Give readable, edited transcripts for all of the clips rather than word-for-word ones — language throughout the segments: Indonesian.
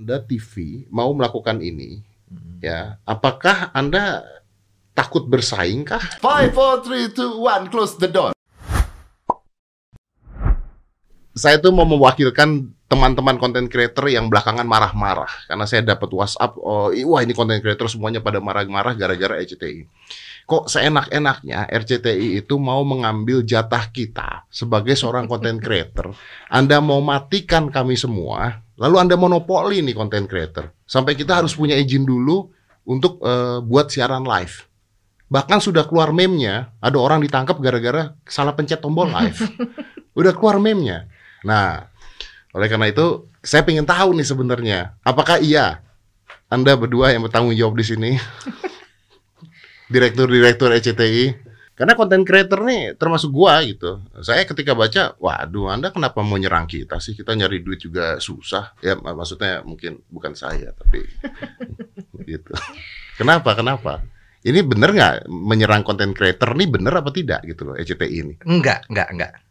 Anda TV mau melakukan ini, ya, apakah Anda takut bersaing kah? 5, 4, 3, 2, 1, close the door. Saya tuh mau mewakilkan teman-teman content creator yang belakangan marah-marah karena saya dapat WhatsApp, wah ini content creator semuanya pada marah-marah gara-gara RCTI. Kok seenak-enaknya RCTI itu mau mengambil jatah kita sebagai seorang content creator. Anda mau matikan kami semua, lalu Anda monopoli nih content creator. Sampai kita harus punya izin dulu untuk buat siaran live. Bahkan sudah keluar meme-nya, ada orang ditangkap gara-gara salah pencet tombol live. Udah keluar meme-nya. Nah, oleh karena itu saya pengen tahu nih sebenarnya, apakah iya Anda berdua yang bertanggung jawab di sini? Direktur-direktur RCTI, karena konten creator nih termasuk gua gitu. Saya ketika baca, waduh Anda kenapa mau nyerang kita sih? Kita nyari duit juga susah. Ya maksudnya mungkin bukan saya, tapi gitu. Kenapa? Ini bener nggak menyerang konten creator nih, bener apa tidak gitu loh RCTI ini? Enggak.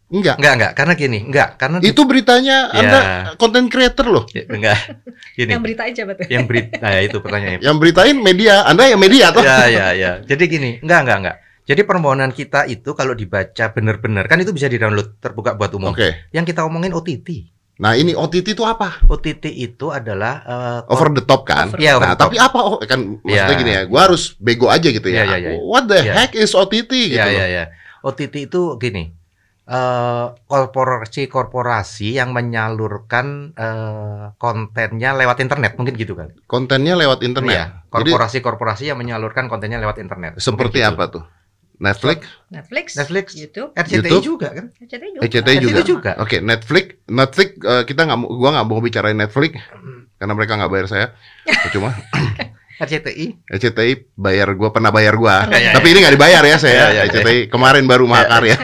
Enggak, karena gini, karena itu beritanya ya. Anda konten creator loh. Ya, enggak. Gini. Yang beritain siapa tuh? Yang berita ya, itu pertanyaannya. Yang beritain media, Anda yang media toh? Ya. Jadi gini, enggak. Jadi permohonan kita itu kalau dibaca benar-benar, kan itu bisa di-download terbuka buat umum. Oke. Yang kita omongin OTT. Nah, ini OTT itu apa? OTT itu adalah over the top kan? Iya, nah, tapi apa? Oh, kan maksudnya gini ya, gua harus bego aja gitu ya. What the heck is OTT gitu. Iya. OTT itu gini. Korporasi-korporasi yang menyalurkan kontennya lewat internet, mungkin gitu kan? Kontennya lewat internet. Iya, korporasi-korporasi yang menyalurkan kontennya lewat internet. Seperti gitu. Apa tuh? Netflix, YouTube, RCTI juga kan? RCTI juga. Oke, Netflix kita gua nggak mau bicarain Netflix karena mereka nggak bayar saya. Cuma RCTI bayar gua, pernah bayar gua. Tapi ini nggak dibayar ya saya. RCTI kemarin baru mahakar ya.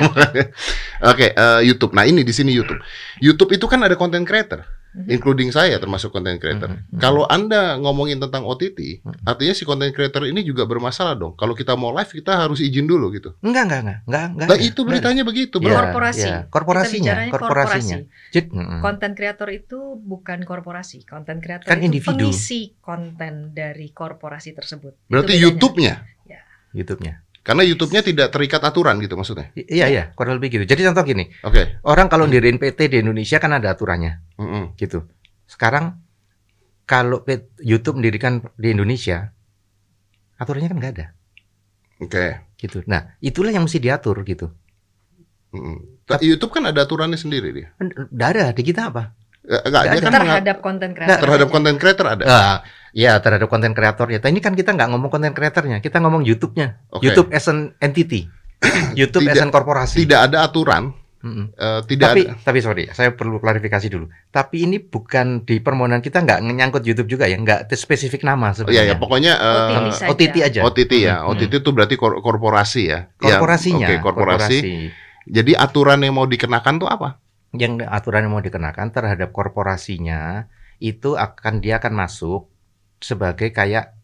Oke, YouTube. Nah, ini di sini YouTube. YouTube itu kan ada content creator, including saya termasuk content creator. Kalau Anda ngomongin tentang OTT, artinya si content creator ini juga bermasalah dong. Kalau kita mau live kita harus izin dulu gitu. Enggak. Nah, itu beritanya begitu, bro. Korporasinya. Content creator itu bukan korporasi. Content creator kan itu pengisi konten dari korporasi tersebut. Berarti YouTube-nya. Karena YouTube-nya tidak terikat aturan gitu maksudnya? Iya, kurang lebih gitu. Jadi contoh gini, orang kalau mendirikan PT di Indonesia kan ada aturannya, gitu. Sekarang kalau YouTube mendirikan di Indonesia, aturannya kan nggak ada. Gitu. Nah, itulah yang mesti diatur gitu. YouTube kan ada aturannya sendiri dia. Nggak ada, di kita apa? Enggak, kan terhadap konten kreator. Terhadap konten kreator ada. Ya, terhadap konten kreator ya. Ini kan kita nggak ngomong konten kreatornya, kita ngomong YouTube-nya. YouTube as an entity. YouTube as an korporasi. Tidak ada aturan. Tapi sorry, saya perlu klarifikasi dulu. Tapi ini bukan di permohonan kita nggak nyangkut YouTube juga ya, nggak spesifik nama sebenarnya. Iya, pokoknya OTT aja. OTT ya. OTT itu berarti korporasi ya. Korporasinya. Oke, korporasi. Jadi aturan yang mau dikenakan tuh apa? Yang aturan yang mau dikenakan terhadap korporasinya itu dia akan masuk sebagai kayak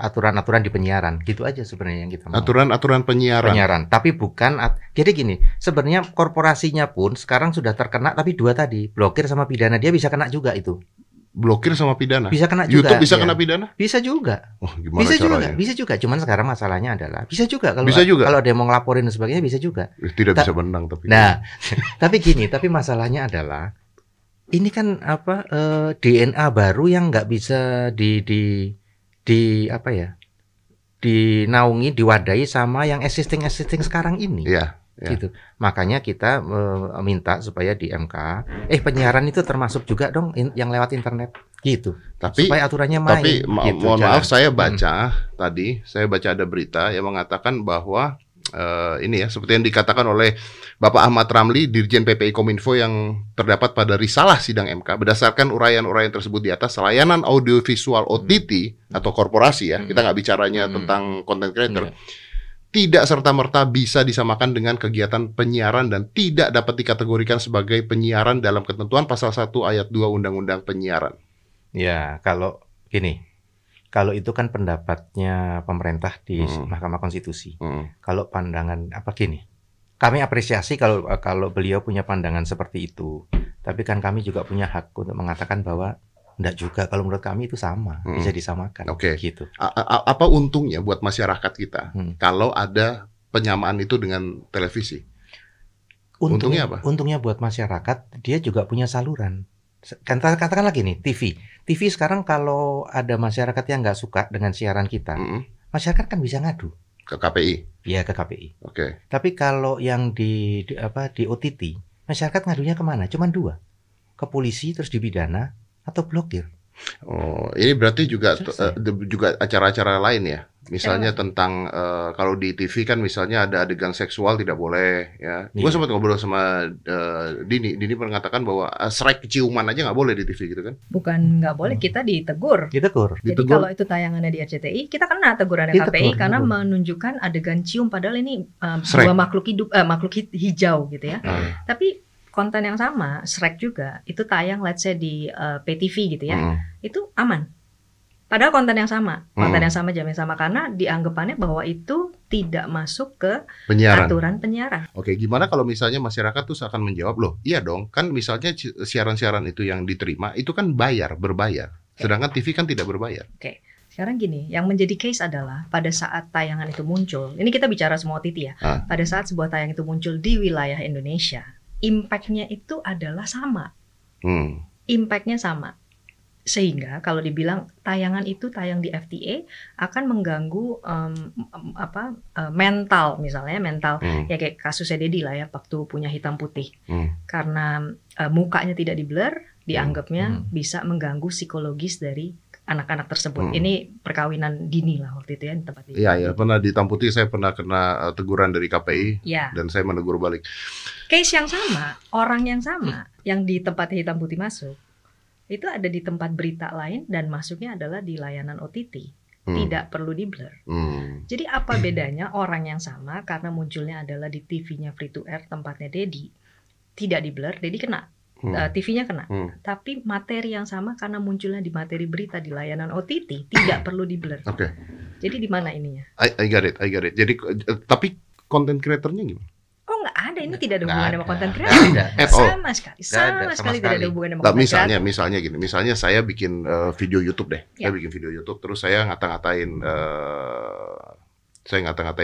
aturan-aturan di penyiaran gitu aja sebenarnya yang kita mau. Aturan-aturan penyiaran. Tapi bukan jadi gini, sebenarnya korporasinya pun sekarang sudah terkena tapi dua tadi, blokir sama pidana, dia bisa kena juga itu. Blokir sama pidana. Bisa kena juga. YouTube bisa kena pidana? Bisa juga. Oh, gimana bisa caranya? Bisa juga. Cuman sekarang masalahnya adalah bisa juga. Kalau dia mau ngelaporin dan sebagainya bisa juga. Tidak bisa menang tapi. Nah, tapi masalahnya adalah ini kan DNA baru yang nggak bisa dinaungi, diwadahi sama yang existing sekarang ini. Iya. Gitu. Makanya kita minta supaya di MK penyiaran itu termasuk juga dong yang lewat internet gitu. Tapi supaya aturannya main. Tapi gitu, mohon maaf, saya baca tadi, saya baca ada berita yang mengatakan bahwa ini ya seperti yang dikatakan oleh Bapak Ahmad Ramli, Dirjen PPI Kominfo, yang terdapat pada risalah sidang MK. Berdasarkan uraian-uraian tersebut di atas, layanan audiovisual OTT atau korporasi ya, kita nggak bicaranya tentang content creator. Tidak serta-merta bisa disamakan dengan kegiatan penyiaran dan tidak dapat dikategorikan sebagai penyiaran dalam ketentuan pasal 1 ayat 2 Undang-Undang Penyiaran. Ya, kalau gini. Kalau itu kan pendapatnya pemerintah di Mahkamah Konstitusi. Kalau pandangan kami apresiasi kalau beliau punya pandangan seperti itu. Tapi kan kami juga punya hak untuk mengatakan bahwa Enggak juga, kalau menurut kami itu sama, bisa disamakan. Oke. Gitu. Apa untungnya buat masyarakat kita kalau ada penyamaan itu dengan televisi? Untungnya apa? Untungnya buat masyarakat, dia juga punya saluran. Katakan lagi nih, TV. TV sekarang kalau ada masyarakat yang nggak suka dengan siaran kita, masyarakat kan bisa ngadu. Ke KPI? Iya, ke KPI. Oke. Tapi kalau yang di OTT, masyarakat ngadunya kemana? Cuman dua. Ke polisi, terus dipidana, atau blokir. Oh, ini berarti juga acara-acara lain ya? Misalnya tentang kalau di TV kan misalnya ada adegan seksual tidak boleh ya. Gue sempat ngobrol sama Dini pernah mengatakan bahwa strike ciuman aja nggak boleh di TV gitu kan? Bukan nggak boleh, kita ditegur. Jadi kalau itu tayangannya di RCTI, kita kena tegurannya KPI karena menunjukkan adegan cium padahal ini dua makhluk hijau gitu ya. Tapi konten yang sama, Shrek juga, itu tayang let's say di PTV gitu ya, itu aman. Padahal konten yang sama, jamin sama karena dianggapannya bahwa itu tidak masuk ke aturan penyiaran. Oke, gimana kalau misalnya masyarakat tuh akan menjawab, loh, iya dong, kan misalnya siaran-siaran itu yang diterima, itu kan berbayar. Sedangkan TV kan tidak berbayar. Oke. Sekarang gini, yang menjadi case adalah pada saat tayangan itu muncul, ini kita bicara semua OTT ya, pada saat sebuah tayang itu muncul di wilayah Indonesia, impact-nya itu adalah sama. Impact-nya sama. Sehingga kalau dibilang tayangan itu tayang di FTA akan mengganggu mental, misalnya mental ya kayak kasusnya Deddy lah ya, waktu punya hitam putih. Karena mukanya tidak di-blur, dianggapnya bisa mengganggu psikologis dari anak-anak tersebut. Ini perkawinan dini lah waktu itu ya di tempat itu. Iya, ya, pernah di hitam putih saya pernah kena teguran dari KPI dan saya menegur balik. Case yang sama, orang yang sama yang di tempat hitam putih masuk itu ada di tempat berita lain dan masuknya adalah di layanan OTT. Tidak perlu di blur. Jadi apa bedanya orang yang sama karena munculnya adalah di TV-nya free to air tempatnya Deddy tidak di blur, Deddy kena. TV-nya kena, tapi materi yang sama karena munculnya di materi berita di layanan OTT tidak perlu di blur. Oke. Jadi di mana ininya? I got it. Jadi tapi konten kreatornya gimana? Oh nggak ada, ini tidak ada hubungan sama konten kreator. Sama sekali tidak ada hubungan sama konten kreator. Misalnya saya bikin video YouTube deh, saya bikin video YouTube terus saya ngata-ngatain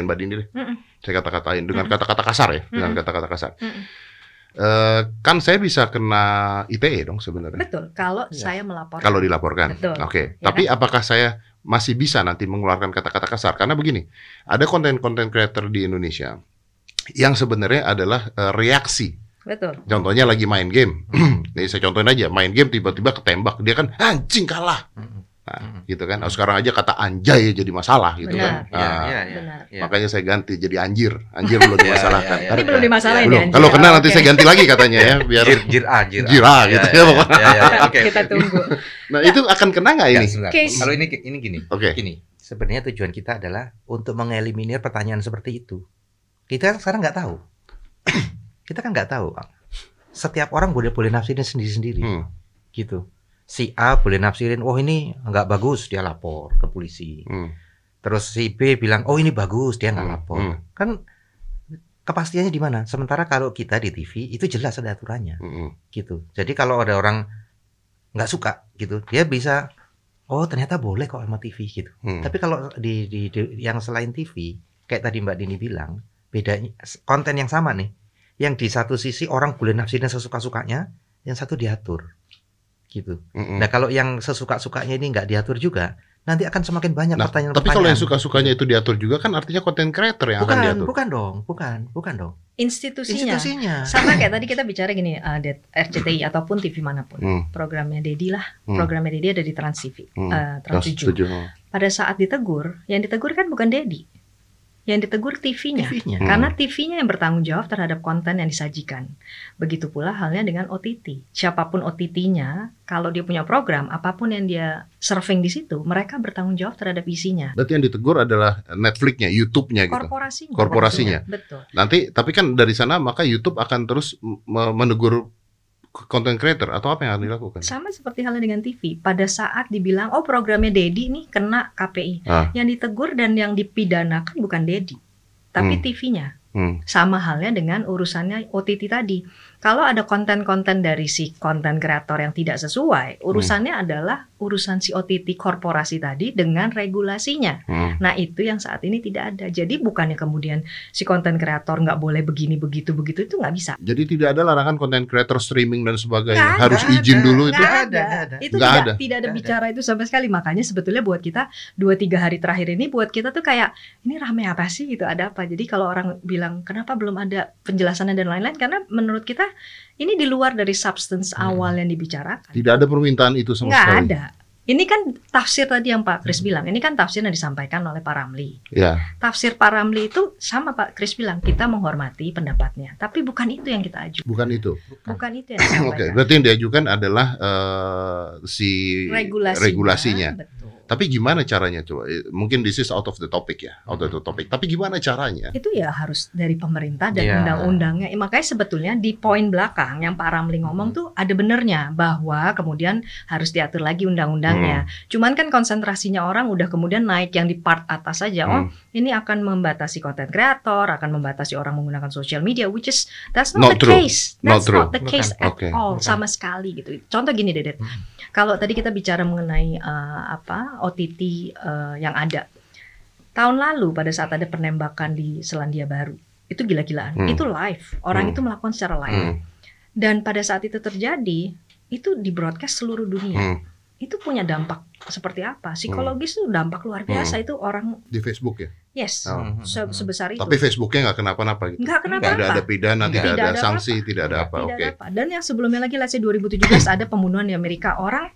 Mbak Dini deh, saya kata-katain dengan kata-kata kasar ya, dengan kata-kata kasar. Kan saya bisa kena ITE dong sebenarnya. Betul, kalau saya melaporkan. Kalau dilaporkan. Oke. Tapi apakah saya masih bisa nanti mengeluarkan kata-kata kasar? Karena begini, ada konten-konten creator di Indonesia yang sebenarnya adalah reaksi. Betul. Contohnya lagi main game. Jadi saya contohin aja, main game tiba-tiba ketembak, dia kan anjing kalah. Gitu kan. Nah, sekarang aja kata anjay jadi masalah gitu kan. Makanya saya ganti jadi anjir. Anjir belum dimasalahkan. Ini belum dimasalahin ya. Kalau kena nanti saya ganti lagi katanya ya biar jir a gitu ya pokoknya. Kita tunggu. Nah, itu akan kena nggak ini? Kalau ini gini. Gini. Sebenarnya tujuan kita adalah untuk mengeliminir pertanyaan seperti itu. Kita sekarang nggak tahu. Kita kan nggak tahu. Setiap orang boleh nafsirin sendiri-sendiri. Gitu. Si A boleh nafsirin, oh ini nggak bagus, dia lapor ke polisi. Terus si B bilang, oh ini bagus, dia nggak lapor. Kan kepastiannya di mana? Sementara kalau kita di TV itu jelas ada aturannya, gitu. Jadi kalau ada orang nggak suka, gitu, dia bisa, oh ternyata boleh kok sama TV gitu. Tapi kalau di yang selain TV, kayak tadi Mbak Dini bilang, bedanya konten yang sama nih, yang di satu sisi orang boleh nafsirin sesuka-sukanya, yang satu diatur. Gitu. Nah kalau yang sesuka-sukanya ini nggak diatur juga, nanti akan semakin banyak pertanyaan-pertanyaan. Tapi kalau yang suka-sukanya itu diatur juga kan artinya konten creator yang akan diatur. Bukan dong. Institusinya. Sama kayak tadi kita bicara gini, RCTI ataupun TV manapun. Programnya Deddy lah, programnya Deddy ada di Trans TV, Trans 7. Pada saat ditegur, yang ditegur kan bukan Deddy. Yang ditegur TV-nya. Karena TV-nya yang bertanggung jawab terhadap konten yang disajikan. Begitu pula halnya dengan OTT. Siapapun OTT-nya, kalau dia punya program, apapun yang dia surfing di situ, mereka bertanggung jawab terhadap isinya. Berarti yang ditegur adalah Netflix-nya, YouTube-nya gitu. Korporasinya. Betul. Nanti, tapi kan dari sana maka YouTube akan terus menegur konten creator atau apa yang harus dilakukan? Sama seperti halnya dengan TV. Pada saat dibilang, oh programnya Deddy nih kena KPI. Yang ditegur dan yang dipidanakan bukan Deddy, tapi TV-nya. Sama halnya dengan urusannya OTT tadi. Kalau ada konten-konten dari si konten kreator yang tidak sesuai, urusannya adalah urusan si OTT korporasi tadi dengan regulasinya. Nah itu yang saat ini tidak ada. Jadi bukannya kemudian si konten kreator nggak boleh begini, begitu, itu nggak bisa. Jadi tidak ada larangan konten kreator streaming dan sebagainya. Gak harus ada, izin dulu itu. Ada. Itu tidak ada bicara itu sama sekali. Makanya sebetulnya buat kita 2-3 hari terakhir ini buat kita tuh kayak ini rame apa sih gitu, ada apa. Jadi kalau orang bilang kenapa belum ada penjelasannya dan lain-lain, karena menurut kita ini di luar dari substance awal yang dibicarakan. Tidak ada permintaan itu sama sekali. Nggak ada. Ini kan tafsir tadi yang Pak Kris bilang. Ini kan tafsir yang disampaikan oleh Pak Ramli. Ya. Tafsir Pak Ramli itu sama Pak Kris bilang, kita menghormati pendapatnya. Tapi bukan itu yang kita ajukan. Bukan itu yang disampaikan. Oke, berarti yang diajukan adalah si regulasinya. Betul. Tapi gimana caranya coba? Mungkin this is out of the topic ya, out of the topic. Tapi gimana caranya? Itu ya harus dari pemerintah dan undang-undangnya. Makanya sebetulnya di poin belakang yang Pak Ramli ngomong tuh ada benernya, bahwa kemudian harus diatur lagi undang-undangnya. Cuman kan konsentrasinya orang udah kemudian naik yang di part atas saja. Oh, ini akan membatasi konten kreator, akan membatasi orang menggunakan social media, which is that's not the case. That's not the case at all, sama sekali gitu. Contoh gini Dedet. Kalau tadi kita bicara mengenai OTT yang ada tahun lalu pada saat ada penembakan di Selandia Baru, itu gila-gilaan, itu live, orang itu melakukan secara live, dan pada saat itu terjadi itu di broadcast seluruh dunia, itu punya dampak seperti apa psikologis, itu dampak luar biasa, itu orang di Facebook ya. Yes, sebesar itu. Tapi Facebooknya nggak kenapa-napa gitu. Nggak kenapa-napa. Tidak ada pidana, tidak ada sanksi, tidak ada apa. Oke. Dan yang sebelumnya lagi, let's say 2017 ada pembunuhan di Amerika, orang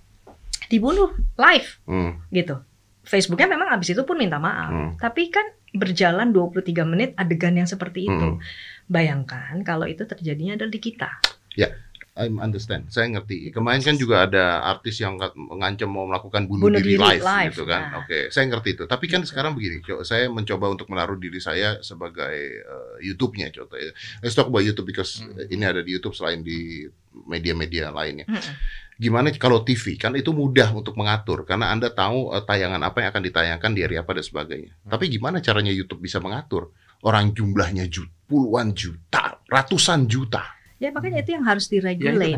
dibunuh live gitu. Facebooknya memang abis itu pun minta maaf, tapi kan berjalan 23 menit adegan yang seperti itu. Bayangkan kalau itu terjadinya adalah di kita. Ya, I understand. Saya ngerti. Kemarin kan juga ada artis yang mengancam mau melakukan bunuh diri live gitu kan. Nah. Oke, saya ngerti itu. Tapi kan sekarang begini, saya mencoba untuk menaruh diri saya sebagai YouTube-nya contoh. Let's talk about YouTube because ini ada di YouTube selain di media-media lainnya. Gimana kalau TV, kan itu mudah untuk mengatur karena Anda tahu tayangan apa yang akan ditayangkan di hari apa dan sebagainya. Tapi gimana caranya YouTube bisa mengatur orang jumlahnya puluhan juta, ratusan juta? Ya makanya itu yang harus diregulate.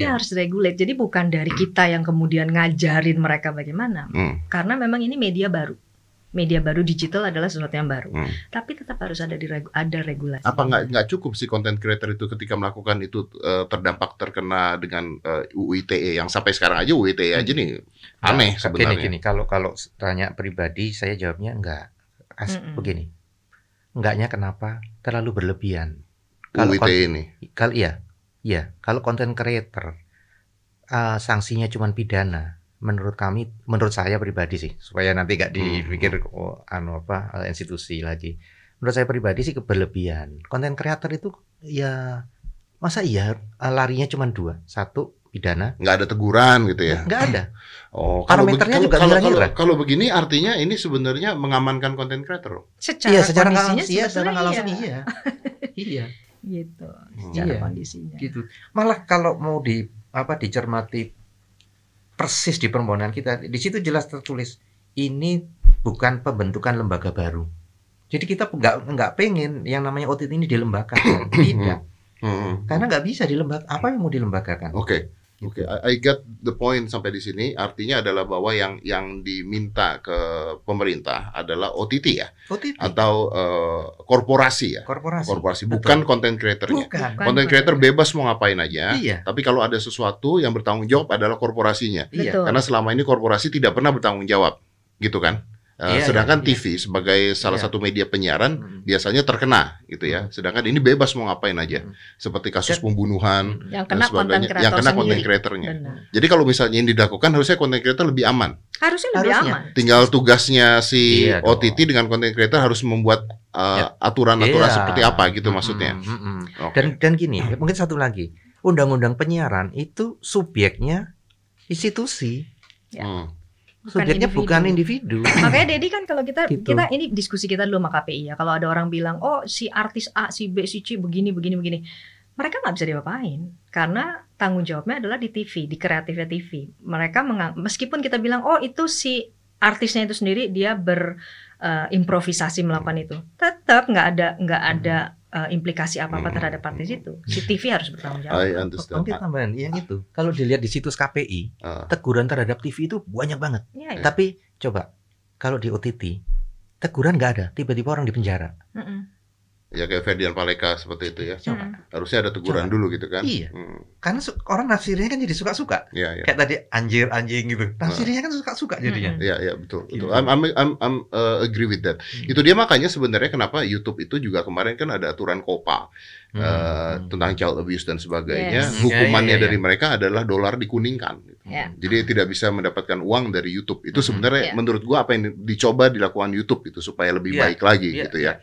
Harus diregulate. Jadi bukan dari kita yang kemudian ngajarin mereka bagaimana. Karena memang ini media baru. Media baru digital adalah sesuatu yang baru. Tapi tetap harus ada regulasi. Apa nggak cukup sih konten creator itu ketika melakukan itu terdampak terkena dengan UU ITE yang sampai sekarang aja UU ITE aja nih aneh sebenarnya. Gini, kalau tanya pribadi saya jawabnya enggak. Begini. Enggaknya kenapa terlalu berlebihan. Kalau kalau konten creator sanksinya cuma pidana. Menurut saya pribadi sih, supaya nanti gak dipikir institusi lagi. Menurut saya pribadi sih keberlebihan. Konten kreator itu ya masa larinya cuma dua, satu pidana, nggak ada teguran gitu ya? Nggak ada. Parameternya juga ngira-ngira. Kalau begini artinya ini sebenarnya mengamankan konten kreator. Secara langsung iya. Iya. Gitu. Secara kondisinya. Gitu. Malah kalau mau dicermati persis di permohonan kita, di situ jelas tertulis ini bukan pembentukan lembaga baru. Jadi kita nggak pengen yang namanya OTT ini dilembagakan, tidak. Karena nggak bisa dilembagakan. Apa yang mau dilembagakan? Oke. I got the point sampai di sini. Artinya adalah bahwa yang diminta ke pemerintah adalah OTT ya, atau korporasi ya. Korporasi. Bukan konten kreatornya. Konten kreator bebas mau ngapain aja. Iya. Tapi kalau ada sesuatu yang bertanggung jawab adalah korporasinya. Iya. Karena selama ini korporasi tidak pernah bertanggung jawab, gitu kan? Sedangkan TV sebagai salah satu media penyiaran biasanya terkena gitu ya. Sedangkan ini bebas mau ngapain aja. Seperti kasus pembunuhan yang kena konten kreatornya. Jadi kalau misalnya ini dilakukan harusnya konten kreator lebih aman. Harusnya lebih aman. Tinggal tugasnya si OTT dengan konten kreator harus membuat aturan-aturan seperti apa gitu maksudnya. Dan gini, mungkin satu lagi. Undang-undang penyiaran itu subjeknya institusi. Subjeknya bukan individu. Makanya Dedi kan kalau kita ini diskusi kita dulu sama KPI ya. Kalau ada orang bilang si artis A, si B, si C begini. Mereka nggak bisa diapain karena tanggung jawabnya adalah di TV, di kreatifnya TV. Mereka meskipun kita bilang itu si artisnya itu sendiri dia berimprovisasi melakukan itu, tetap nggak ada implikasi apa-apa terhadap partai situ, si TV harus bertanggung jawab. Nanti tambahan, yang itu kalau dilihat di situs KPI, teguran terhadap TV itu banyak banget. Yeah. Tapi coba kalau di OTT, teguran nggak ada, tiba-tiba orang di penjara. Ya kayak Ferdian Paleka seperti itu ya. Harusnya ada teguran dulu gitu kan. Iya. Karena orang nafsirnya kan jadi suka-suka. Kayak tadi anjir, anjing gitu. Nafsirnya kan suka-suka jadinya. Iya, iya betul. Gitu. I'm agree with that. Itu dia makanya sebenarnya kenapa YouTube itu juga kemarin kan ada aturan KOPA tentang child abuse dan sebagainya. Hukumannya dari mereka adalah dolar dikuningkan. Jadi tidak bisa mendapatkan uang dari YouTube. Itu sebenarnya menurut gua apa yang dicoba dilakukan YouTube itu supaya lebih baik lagi gitu ya.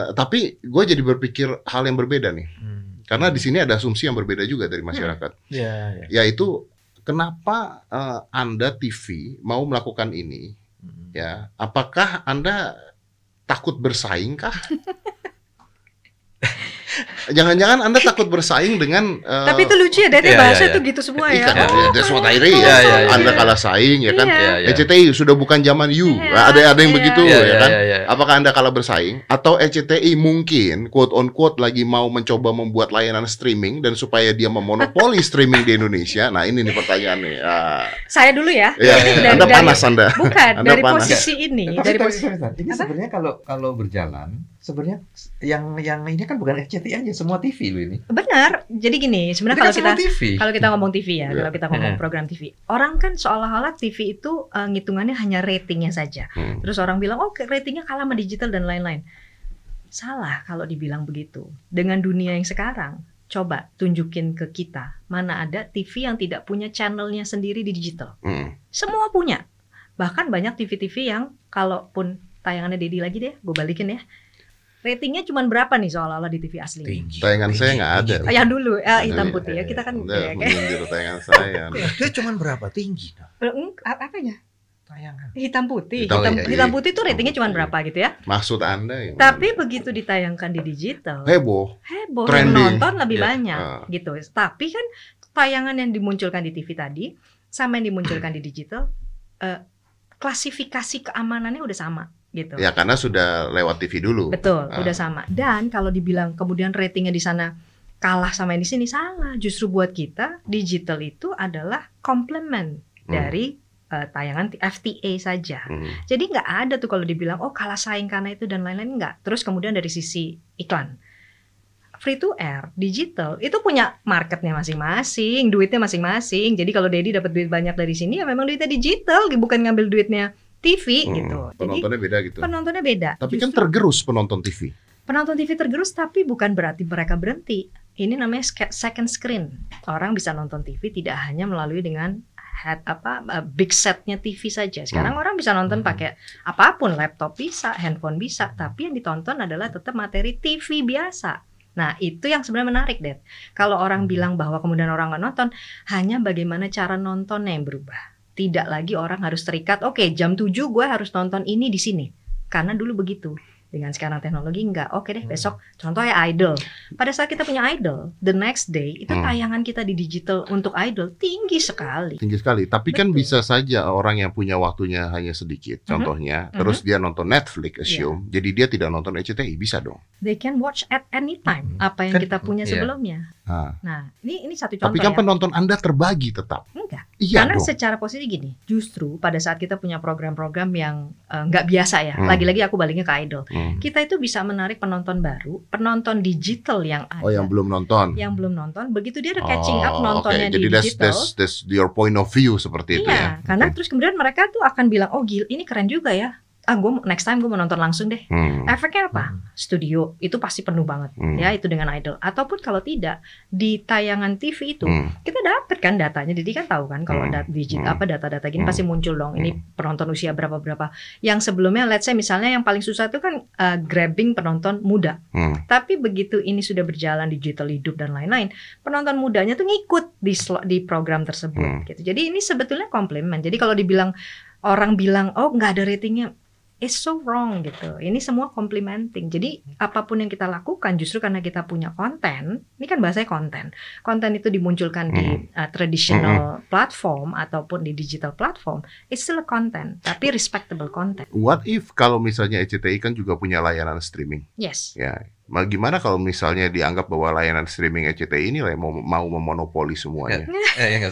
Tapi gue jadi berpikir hal yang berbeda nih, karena di sini ada asumsi yang berbeda juga dari masyarakat, yaitu kenapa Anda TV mau melakukan ini, ya? Apakah Anda takut bersaing kah? Jangan-jangan Anda takut bersaing dengan tapi itu lucu ya, dari bahasa itu gitu semua ya. That's what I read ya. Anda kalah saing ya kan. ECTI sudah bukan zaman you. Ada yang begitu ya kan. Apakah Anda kalah bersaing atau ECTI mungkin quote on quote lagi mau mencoba membuat layanan streaming dan supaya dia memonopoli streaming di Indonesia. Nah, ini nih pertanyaannya. Saya dulu ya. Anda panas Anda. Bukan dari posisi ini, dari posisi ini sebenarnya kalau berjalan sebenarnya yang ini kan bukan RCTI aja, semua TV loh ini. Benar. Jadi gini, sebenarnya kalau kita ngomong TV ya, kalau kita ngomong program TV, orang kan seolah-olah TV itu ngitungannya hanya ratingnya saja. Terus orang bilang, "Oh, ratingnya kalah sama digital dan lain-lain." Salah kalau dibilang begitu. Dengan dunia yang sekarang, coba tunjukin ke kita, mana ada TV yang tidak punya channelnya sendiri di digital. Semua punya. Bahkan banyak TV-TV yang kalaupun tayangannya Deddy lagi deh, gue balikin ya. Ratingnya cuma berapa nih seolah-olah di TV asli? Tayangan saya nggak ada. Yang dulu, hitam putih ya, kita kan ya, kayak tayangan saya. Dia cuma berapa tinggi? Apanya? Tayangan. Hitam putih. Hitam putih itu ratingnya cuma berapa gitu ya? Maksud Anda ya. Tapi begitu ditayangkan di digital, heboh, nonton lebih banyak gitu. Tapi kan tayangan yang dimunculkan di TV tadi sama yang dimunculkan di digital, klasifikasi keamanannya udah sama. Gitu. Ya karena sudah lewat TV dulu. Betul, udah sama. Dan kalau dibilang kemudian ratingnya di sana kalah sama yang di sini, salah. Justru buat kita digital itu adalah komplement dari tayangan FTA saja. Jadi nggak ada tuh kalau dibilang oh kalah saing karena itu dan lain-lain, nggak. Terus kemudian dari sisi iklan, free to air, digital, itu punya marketnya masing-masing, duitnya masing-masing. Jadi kalau Deddy dapat duit banyak dari sini ya memang duitnya digital, bukan ngambil duitnya TV gitu. Penontonnya jadi, beda gitu. Penontonnya beda. Tapi justru, kan tergerus penonton TV. Penonton TV tergerus, tapi bukan berarti mereka berhenti. Ini namanya second screen. Orang bisa nonton TV tidak hanya melalui dengan big setnya TV saja. Sekarang orang bisa nonton pakai apapun, laptop bisa, handphone bisa, tapi yang ditonton adalah tetap materi TV biasa. Nah, itu yang sebenarnya menarik, Dad. Kalau orang bilang bahwa kemudian orang nggak nonton, hanya bagaimana cara nontonnya yang berubah. Tidak lagi orang harus terikat, oke, jam 7 gue harus nonton ini di sini. Karena dulu begitu. Dengan sekarang teknologi enggak. Oke deh, besok contohnya Idol. Pada saat kita punya Idol, the next day itu tayangan kita di digital untuk Idol tinggi sekali. Tinggi sekali. Tapi kan bisa saja orang yang punya waktunya hanya sedikit, contohnya, terus dia nonton Netflix assume. Jadi dia tidak nonton RCTI, bisa dong. They can watch at any time apa yang kita punya sebelumnya. Nah, ini satu contoh. Tapi kan penonton Anda terbagi tetap. Enggak. Iya karena dong. Secara posisi gini, justru pada saat kita punya program-program yang nggak biasa ya, lagi-lagi aku baliknya ke Idol, kita itu bisa menarik penonton baru, penonton digital yang ada. Oh, yang belum nonton. Yang belum nonton, begitu dia ada catching up nontonnya di digital. Jadi that's your point of view seperti itu ya. Karena terus kemudian mereka tuh akan bilang, oh gil, ini keren juga ya. Gue next time gue mau nonton langsung deh. Efeknya apa? Studio itu pasti penuh banget ya, itu dengan Idol. Ataupun kalau tidak di tayangan TV itu kita dapat kan datanya. Jadi kan tahu kan kalau data-data gini pasti muncul dong. Ini penonton usia berapa-berapa. Yang sebelumnya let's say misalnya yang paling susah itu kan grabbing penonton muda. Tapi begitu ini sudah berjalan digital hidup dan lain-lain, penonton mudanya tuh ngikut di program tersebut gitu. Jadi ini sebetulnya komplement. Jadi kalau dibilang orang bilang oh nggak ada ratingnya, it's so wrong gitu. Ini semua complimenting. Jadi apapun yang kita lakukan justru karena kita punya konten. Ini kan bahasanya konten. Konten itu dimunculkan di traditional platform ataupun di digital platform. It's still a content, tapi respectable content. What if kalau misalnya ECTI kan juga punya layanan streaming? Yes. Ya, Gimana kalau misalnya dianggap bahwa layanan streaming ECTI ini lah mau memonopoli semuanya? Ya,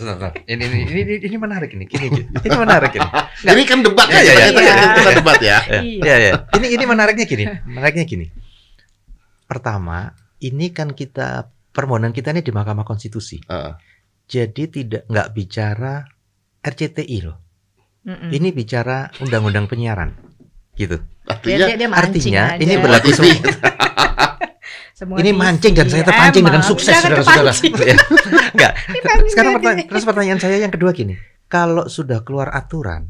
ini menarik ini. Ini menarik ini. Nggak, ini kan debat ya. Kita debat ya. Iya. Ini menariknya gini. Pertama, ini kan kita permohonan kita ini di Mahkamah Konstitusi. Jadi nggak bicara RCTI loh. Ini bicara undang-undang penyiaran. Gitu. Artinya ini berlaku semua. Ini mancing dan saya terpancing dengan sukses, saudara-saudara. Enggak. Sekarang pertanyaan saya yang kedua gini. Kalau sudah keluar aturan,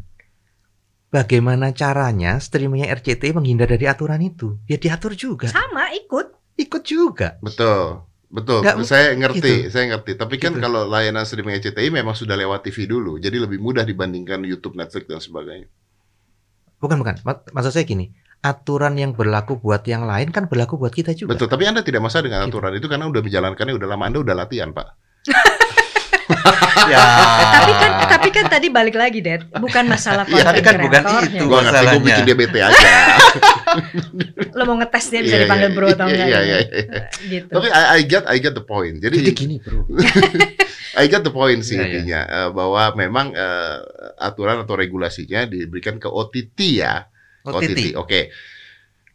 bagaimana caranya streamingnya RCTI menghindar dari aturan itu? Ya diatur juga. Sama, ikut juga. Betul. Nggak, saya ngerti, gitu. Tapi kan gitu. Kalau layanan streaming ECTI memang sudah lewat TV dulu, jadi lebih mudah dibandingkan YouTube, Netflix dan sebagainya. Bukan. Maksud saya gini, aturan yang berlaku buat yang lain kan berlaku buat kita juga. Betul, tapi Anda tidak masalah dengan aturan gitu. Itu karena udah menjalankannya udah lama, Anda udah latihan, Pak. Ya. Tapi kan tadi balik lagi, Dad. Bukan masalah konten kreatornya. Tapi kan bukan itu masalahnya. Gue bikin dia bete aja. Lo mau ngetes dia bisa dipanggil bro atau enggak? Iya. Gitu. Tapi I get the point. Jadi gini, bro. I get the point sih intinya bahwa memang aturan atau regulasinya diberikan ke OTT ya. OTT. Oke.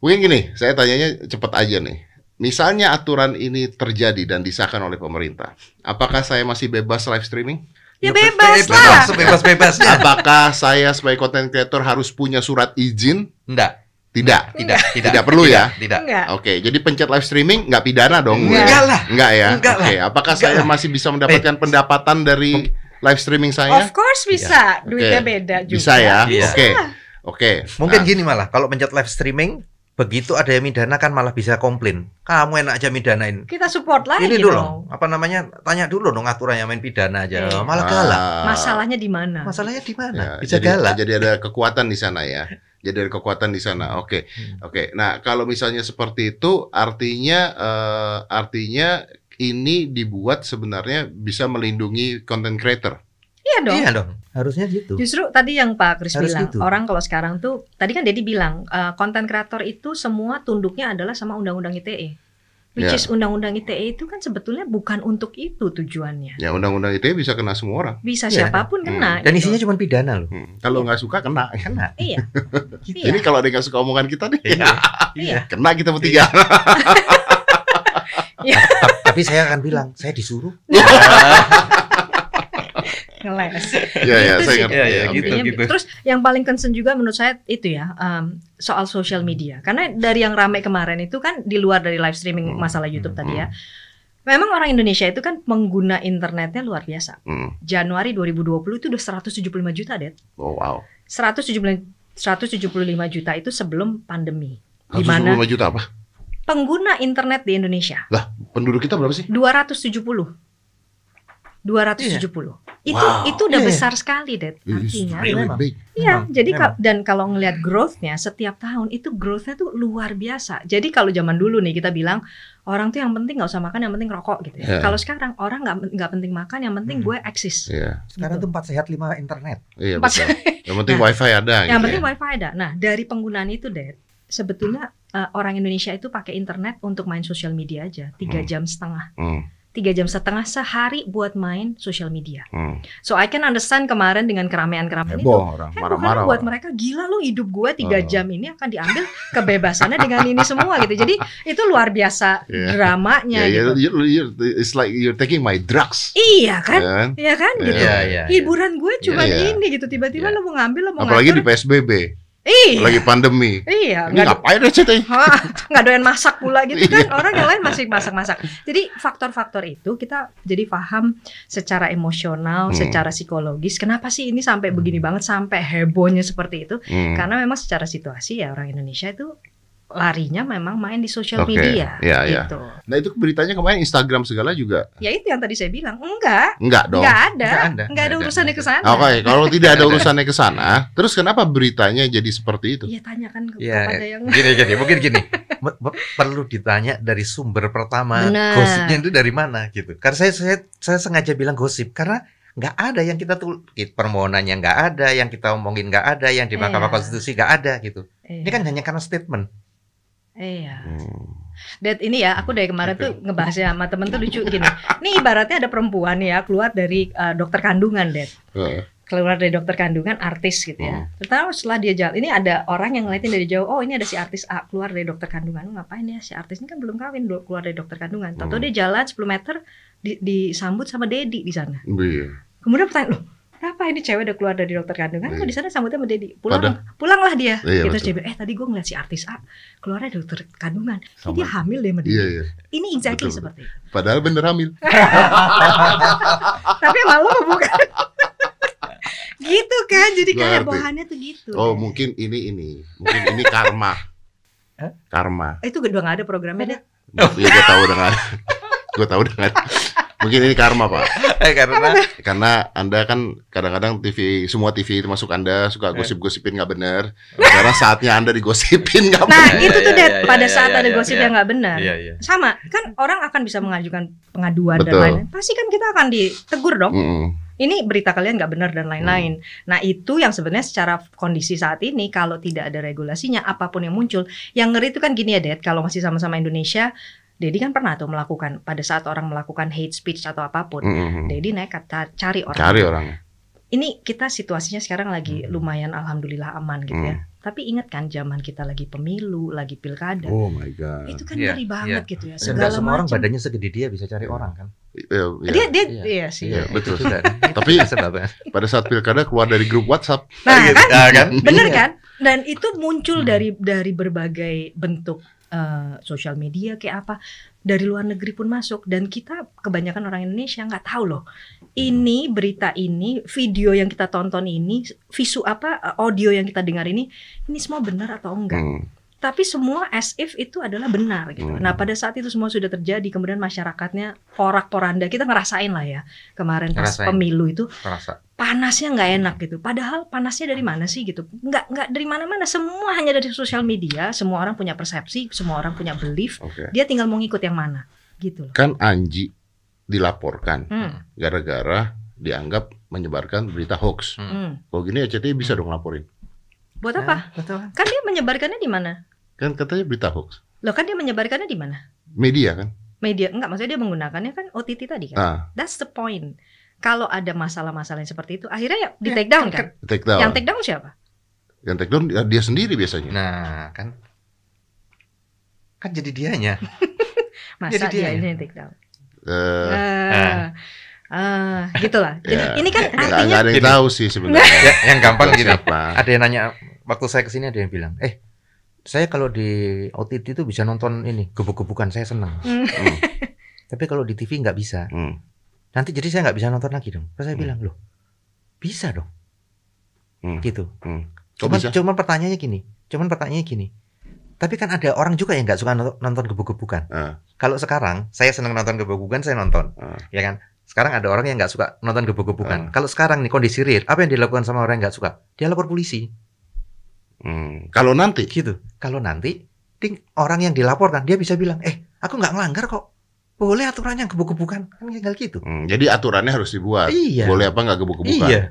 Mungkin gini, saya tanyanya cepet aja nih. Misalnya aturan ini terjadi dan disahkan oleh pemerintah, apakah saya masih bebas live streaming? Ya bebas lah. Bebas. Apakah saya sebagai content creator harus punya surat izin? Enggak. Tidak. Tidak perlu ya? Tidak. Oke, jadi pencet live streaming nggak pidana dong? Enggak. Oke, apakah saya masih bisa mendapatkan pendapatan dari live streaming saya? Of course bisa. Duitnya beda juga. Bisa ya? Oke. Mungkin gini malah, kalau pencet live streaming begitu ada yang midana kan malah bisa komplain. Kamu enak aja midanain. Kita support lagi ini dulu. Tanya dulu dong aturannya main pidana aja. Malah galak. Masalahnya di mana? Ya, bisa galak. Jadi ada kekuatan di sana ya. Oke. Nah, kalau misalnya seperti itu artinya ini dibuat sebenarnya bisa melindungi content creator. Iya dong. Harusnya gitu. Justru tadi yang Pak Kris bilang, gitu. Orang kalau sekarang tuh, tadi kan Deddy bilang, konten kreator itu semua tunduknya adalah sama Undang-Undang ITE. Which is Undang-Undang ITE itu kan sebetulnya bukan untuk itu tujuannya. Ya, Undang-Undang ITE bisa kena semua orang. Bisa siapapun kena. Dan isinya cuma pidana loh. Kalau nggak suka kena. Iya. Gitu. Ini kalau ada yang nggak suka omongan kita nih, kena kita bertiga. Tapi saya akan bilang, saya disuruh. Ngeles. Gitu. Terus yang paling concern juga menurut saya itu ya soal social media. Karena dari yang ramai kemarin itu kan di luar dari live streaming masalah YouTube tadi ya. Memang orang Indonesia itu kan pengguna internetnya luar biasa. Januari 2020 itu udah 175 juta, Dad. Oh, wow. 175 juta itu sebelum pandemi. 175 juta apa? Pengguna internet di Indonesia. Lah, penduduk kita berapa sih? 270. Itu udah besar sekali, Dad. Artinya, jadi dan kalau ngelihat growth-nya setiap tahun itu growth-nya tuh luar biasa. Jadi kalau zaman dulu nih kita bilang orang tuh yang penting nggak usah makan, yang penting rokok gitu. Ya. Kalau sekarang orang nggak penting makan, yang penting gue eksis. Yeah. Sekarang tuh 4 sehat 5 internet. Iya, betul. Yang penting wifi ada. Nah dari penggunaan itu, Dad, sebetulnya orang Indonesia itu pakai internet untuk main sosial media aja 3 jam setengah. 3 jam setengah sehari buat main social media. So I can understand kemarin dengan keramaian itu. Marah-marah. Buat mereka gila lo hidup gue 3 jam ini akan diambil kebebasannya dengan ini semua gitu. Jadi itu luar biasa dramanya. Gitu. It's like you're taking my drugs. Iya kan gitu. Hiburan gue cuma ini gitu. Tiba-tiba lo mau ngambil, lo mau ngatur. Apalagi di PSBB. Lagi pandemi. Ini ngapain RCTI? Nggak doyan masak pula gitu kan. Orang yang lain masih masak-masak. Jadi faktor-faktor itu kita jadi paham secara emosional, secara psikologis. Kenapa sih ini sampai begini banget, sampai hebohnya seperti itu? Karena memang secara situasi ya orang Indonesia itu larinya memang main di sosial media gitu. Nah itu beritanya kemarin Instagram segala juga. Ya itu yang tadi saya bilang. Enggak dong. Enggak ada urusannya ke sana. Oke, kalau tidak ada urusannya ke sana, terus kenapa beritanya jadi seperti itu? Iya, tanyakan kepada yang Mungkin gini. Perlu ditanya dari sumber pertama. Benar. Gosipnya itu dari mana gitu. Karena saya sengaja bilang gosip karena nggak ada yang kita tulis, permohonannya nggak ada, yang kita omongin nggak ada, yang di Mahkamah Konstitusi nggak ada gitu. Ini kan hanya karena statement. Iya. Dan ini ya, aku dari kemarin tuh ngebahasnya sama temen tuh lucu gini. Ini ibaratnya ada perempuan ya keluar dari dokter kandungan, Dad. Keluar dari dokter kandungan, artis gitu ya. Terus setelah dia jalan, ini ada orang yang ngeliatin dari jauh, oh ini ada si artis A keluar dari dokter kandungan. Ngapain ya si artis ini kan belum kawin, keluar dari dokter kandungan. Tahu-tahu dia jalan 10 meter disambut sama Dedi di sana. Iya. Kemudian pertanyaan, loh, kenapa ini cewek udah keluar dari dokter kandungan kok di sana sambutnya sama Dedi? Pulanglah dia. Terus dia bilang, tadi gue ngeliat si artis A keluarnya dari dokter kandungan. Ini dia hamil deh sama Dedi. Iya. Ini exactly betul, seperti itu. Padahal bener hamil. Tapi malu bukan? Gitu kan, jadi kehebohannya tuh gitu. Oh, mungkin ini karma. Karma. Itu udah gak ada programnya deh. Iya, gue tahu dengan. Mungkin ini karma, Pak. Karena Anda kan kadang-kadang TV, semua TV termasuk Anda suka gosip-gosipin nggak benar. Karena saatnya Anda digosipin nggak benar. Nah, itu tuh Dad, pada saat ada gosip yang nggak benar. Sama, kan orang akan bisa mengajukan pengaduan dan lain-lain. Pasti kan kita akan ditegur dong. Ini berita kalian nggak benar dan lain-lain. Nah itu yang sebenarnya secara kondisi saat ini kalau tidak ada regulasinya apapun yang muncul, yang ngeri itu kan gini ya Dad. Kalau masih sama-sama Indonesia, Dedi kan pernah tuh melakukan pada saat orang melakukan hate speech atau apapun, Dedi naik kata cari orang. Cari orang. Ini kita situasinya sekarang lagi lumayan alhamdulillah aman gitu ya. Tapi ingat kan zaman kita lagi pemilu, lagi pilkada. Oh my god. Itu kan ngeri banget gitu ya. Segala macam. Semua orang badannya segede dia bisa cari orang kan. Iya, betul. Tapi pada saat pilkada keluar dari grup WhatsApp. Nah kan, bener kan? Dan itu muncul dari berbagai bentuk sosial media kayak apa. Dari luar negeri pun masuk. Dan kita kebanyakan orang Indonesia nggak tahu loh. Ini berita ini, video yang kita tonton ini, audio yang kita dengar ini semua benar atau enggak? Tapi semua as if itu adalah benar gitu. Nah pada saat itu semua sudah terjadi, kemudian masyarakatnya porak-poranda. Kita ngerasain lah ya kemarin pas pemilu itu. Panasnya nggak enak gitu. Padahal panasnya dari mana sih gitu? Nggak dari mana-mana. Semua hanya dari sosial media. Semua orang punya persepsi, semua orang punya belief. Dia tinggal mau ngikut yang mana gitu loh. Kan Anji dilaporkan gara-gara dianggap menyebarkan berita hoax. Kalau gini ECTI bisa dong laporin. Buat apa? Kan dia menyebarkannya di mana? Kan katanya berita hoax. Loh kan dia menyebarkannya di mana? Media kan? Media, enggak maksudnya dia menggunakannya kan OTT tadi kan? That's the point. Kalau ada masalah-masalah yang seperti itu, akhirnya ya di take down kan? Take down. Yang take down siapa? Yang take down dia sendiri biasanya. Nah kan jadi dianya. Masa jadi dia yang take down? Gitulah. Jadi ini kan artinya ada yang tahu sih sebenarnya. Yang gampang gini. Ada yang nanya waktu saya kesini ada yang bilang, saya kalau di OTT itu bisa nonton ini gebuk-gebukan, saya senang. Tapi kalau di TV nggak bisa. Nanti jadi saya nggak bisa nonton lagi dong. Terus saya bilang loh, bisa dong. Gitu. Cuman pertanyaannya gini. Tapi kan ada orang juga yang nggak suka nonton gebuk-gebukan. Kalau sekarang saya senang nonton gebuk-gebukan, saya nonton, ya kan? Sekarang ada orang yang nggak suka nonton gebuk-gebukan. Kalau sekarang nih kondisi real, apa yang dilakukan sama orang yang nggak suka? Dia lapor polisi. Kalau nanti, gitu. Kalau nanti, orang yang dilaporkan dia bisa bilang, aku nggak ngelanggar kok. Boleh aturannya gebuk-gebukan, kan tinggal gitu. Jadi aturannya harus dibuat. Iya. Boleh apa nggak gebuk-gebukan? Iya.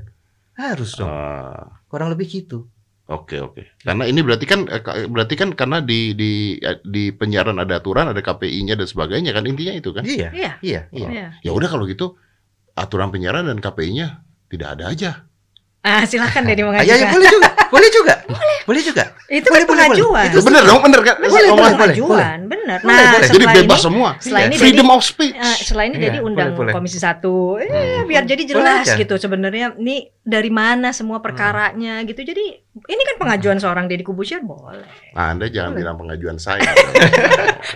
Harus dong. Kurang lebih gitu. Oke. Karena ini berarti kan karena di penyiaran ada aturan, ada KPI-nya dan sebagainya kan, intinya itu kan? Iya. Ya udah kalau gitu aturan penyiaran dan KPI-nya tidak ada aja. Silakan Dedi mengajukan. Ya boleh juga. Itu kan pengajuan. Itu bener kan? Bener. Nah, jadi bebas semua. Freedom of speech. Selain ini Dedi undang Komisi 1 biar jadi jelas gitu sebenarnya ini dari mana semua perkaranya gitu. Jadi ini kan pengajuan seorang Deddy Kobusier boleh. Anda jangan bilang pengajuan saya.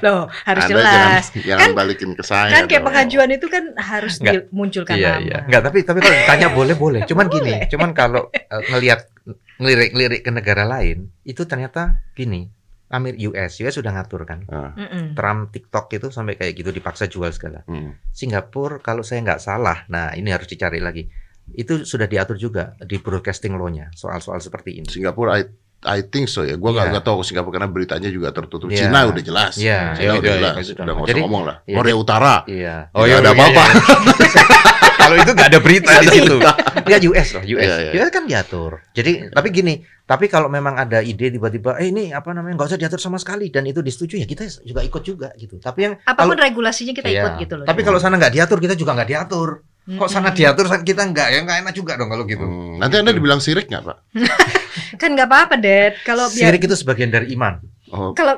Loh, harus Anda jelas. Jangan balikin ke saya. Kan kayak pengajuan itu kan harus dimunculkan nama. Iya. Enggak, tapi kalau ditanya boleh. Cuman gini, kalau ngelihat ngelirik-ngelirik ke negara lain, itu ternyata gini. US sudah ngatur kan. Trump TikTok itu sampai kayak gitu dipaksa jual segala. Singapura kalau saya nggak salah, nah ini harus dicari lagi. Itu sudah diatur juga di broadcasting law-nya soal-soal seperti ini. Singapura I think so ya. Gue nggak tahu ke Singapura karena beritanya juga tertutup. Yeah. Cina udah jelas. Yeah. Cina udah jelas. Udah nggak usah ngomong lah. Korea Utara. Yeah. Oh ya, ada apa-apa. Kalau itu nggak ada berita di situ. Ya US loh, US. Yeah, yeah. US kan diatur. Jadi tapi gini, tapi kalau memang ada ide tiba-tiba, ini apa namanya nggak usah diatur sama sekali dan itu disetujui ya kita juga ikut juga gitu. Tapi yang apapun kalau, regulasinya kita ikut gitu loh. Tapi kalau sana nggak diatur kita juga nggak diatur. Kok sana diatur kita nggak ya nggak enak juga dong kalau gitu. Nanti Anda dibilang sirik nggak Pak? Kan nggak apa-apa Dad. Kalau sirik itu sebagian dari iman. Oh. Kalau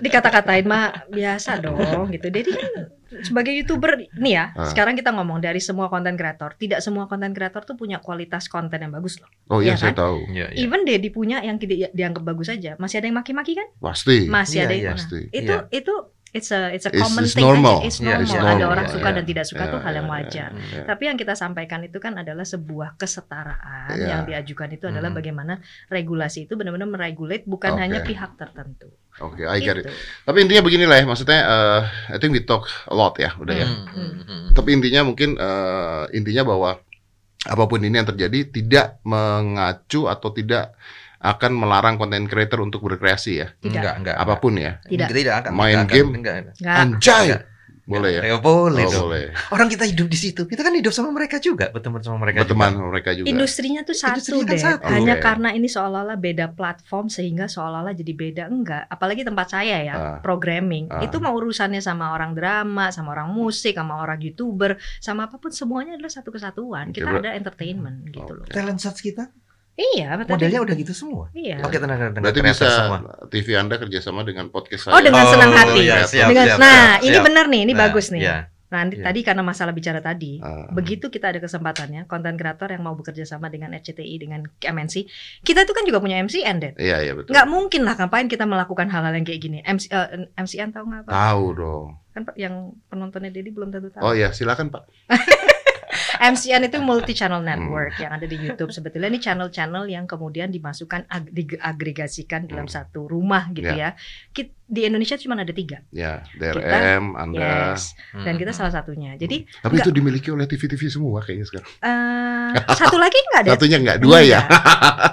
dikata-katain mah biasa dong gitu. Jadi kan sebagai YouTuber nih ya, sekarang kita ngomong dari semua konten kreator. Tidak semua konten kreator tuh punya kualitas konten yang bagus loh. Oh iya kan? Saya tahu. Even Deddy punya yang dianggap bagus aja. Masih ada yang maki-maki kan? Pasti. Masih ada yang pasti. Itu It's a common thing. It's normal. Ada orang suka dan tidak suka tuh hal yang wajar. Tapi yang kita sampaikan itu kan adalah sebuah kesetaraan yang diajukan itu adalah bagaimana regulasi itu benar-benar meregulate bukan hanya pihak tertentu. Oke, I get it. Tapi intinya beginilah ya, maksudnya I think we talk a lot ya, udah ya. Tapi intinya mungkin intinya bahwa apapun ini yang terjadi tidak mengacu atau tidak akan melarang konten creator untuk berkreasi ya? Enggak. Apapun ya? Tidak akan. Main game? Enggak. Anjay! Boleh ya? Ya boleh. Orang kita hidup di situ. Kita kan hidup sama mereka juga. Berteman sama mereka juga. Industrinya tuh satu deh. Hanya karena ini seolah-olah beda platform sehingga seolah-olah jadi beda. Enggak. Apalagi tempat saya ya, programming. Itu mau urusannya sama orang drama, sama orang musik, sama orang YouTuber, sama apapun semuanya adalah satu kesatuan. Kita ada entertainment gitu loh. Talent search kita? Iya, betul. Modelnya udah gitu semua. Iya. Oke, tenang. Berarti bisa semua. TV Anda kerjasama dengan podcast saya. Oh, dengan senang hati. Iya, siap. Nah, ini benar nih, ini bagus nih. Iya. Nah, tadi karena masalah bicara tadi, begitu kita ada kesempatannya, konten kreator yang mau bekerja sama dengan RCTI, dengan MNC, kita itu kan juga punya MCN, Dad. Iya, betul. Nggak mungkin lah, ngapain kita melakukan hal-hal yang kayak gini. MCN tahu nggak, Pak? Tahu dong. Kan yang penontonnya Deddy belum tentu tahu. Oh iya, silakan Pak. MCN itu multi channel network yang ada di YouTube. Sebetulnya ini channel-channel yang kemudian dimasukkan diagregasikan dalam satu rumah gitu ya. Di Indonesia cuma ada 3. Ya, DRM, Anda. Yes, dan kita salah satunya. Jadi tapi itu dimiliki oleh TV-TV semua kayaknya sekarang. Satu lagi enggak ada. Satunya enggak, 2 ya.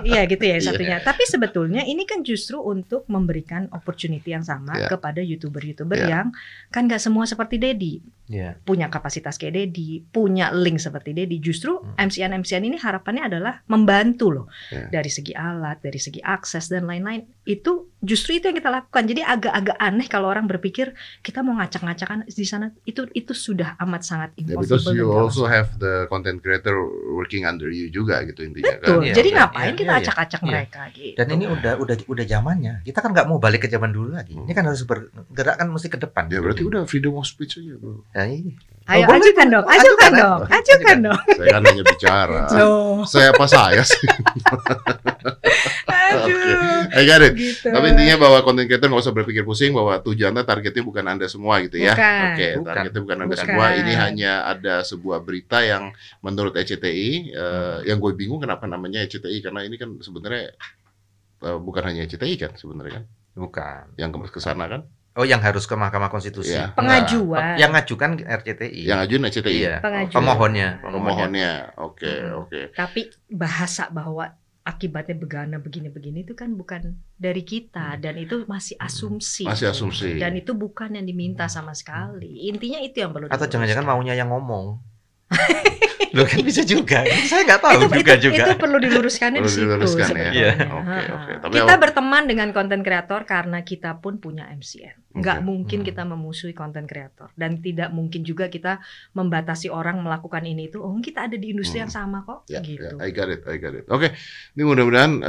Iya gitu ya satunya. Tapi sebetulnya ini kan justru untuk memberikan opportunity yang sama kepada YouTuber-YouTuber yang kan enggak semua seperti Deddy. Punya kapasitas kayak Deddy, punya link seperti Deddy. Justru MCN-MCN ini harapannya adalah membantu loh. Dari segi alat, dari segi akses dan lain-lain. Itu justru itu yang kita lakukan. Jadi agak-agak aneh kalau orang berpikir kita mau ngacak-ngacakan di sana. Itu sudah amat sangat impossible. Because you also have the content creator working under you juga gitu intinya. Betul. Kan? Jadi ngapain kita acak-acak mereka gitu. Dan ini udah zamannya. Kita kan nggak mau balik ke zaman dulu lagi. Ini kan harus bergerak kan mesti ke depan. Ya berarti udah freedom of speech aja bro. Ayo ajukan dong. Saya kan hanya bicara. Saya apa saya sih? I got it. Gitu. Tapi intinya bahwa konten creator nggak usah berpikir pusing bahwa tujuannya targetnya bukan Anda semua gitu ya. Oke, targetnya bukan Anda semua. Ini hanya ada sebuah berita yang menurut RCTI yang gue bingung kenapa namanya RCTI karena ini kan sebenarnya bukan hanya RCTI kan sebenarnya kan. Bukan. Yang ke sana kan. Oh, yang harus ke Mahkamah Konstitusi. Iya. Pengajuan. Yang ngajukan RCTI. Yang ngajuin RCTI. Iya. Pemohonnya. Oke. Tapi bahasa bahwa akibatnya begana begini-begini itu kan bukan dari kita dan itu masih asumsi. Masih asumsi. Dan itu bukan yang diminta sama sekali. Intinya itu yang perlu. Atau jangan-jangan maunya yang ngomong. Loh kan bisa juga. Saya nggak tahu juga. Itu perlu diluruskannya di situ. Tapi kita berteman dengan konten kreator karena kita pun punya MCN. Nggak mungkin kita memusuhi konten kreator dan tidak mungkin juga kita membatasi orang melakukan ini itu. Oh, kita ada di industri yang sama kok. Gitu. I got it. Oke, ini mudah-mudahan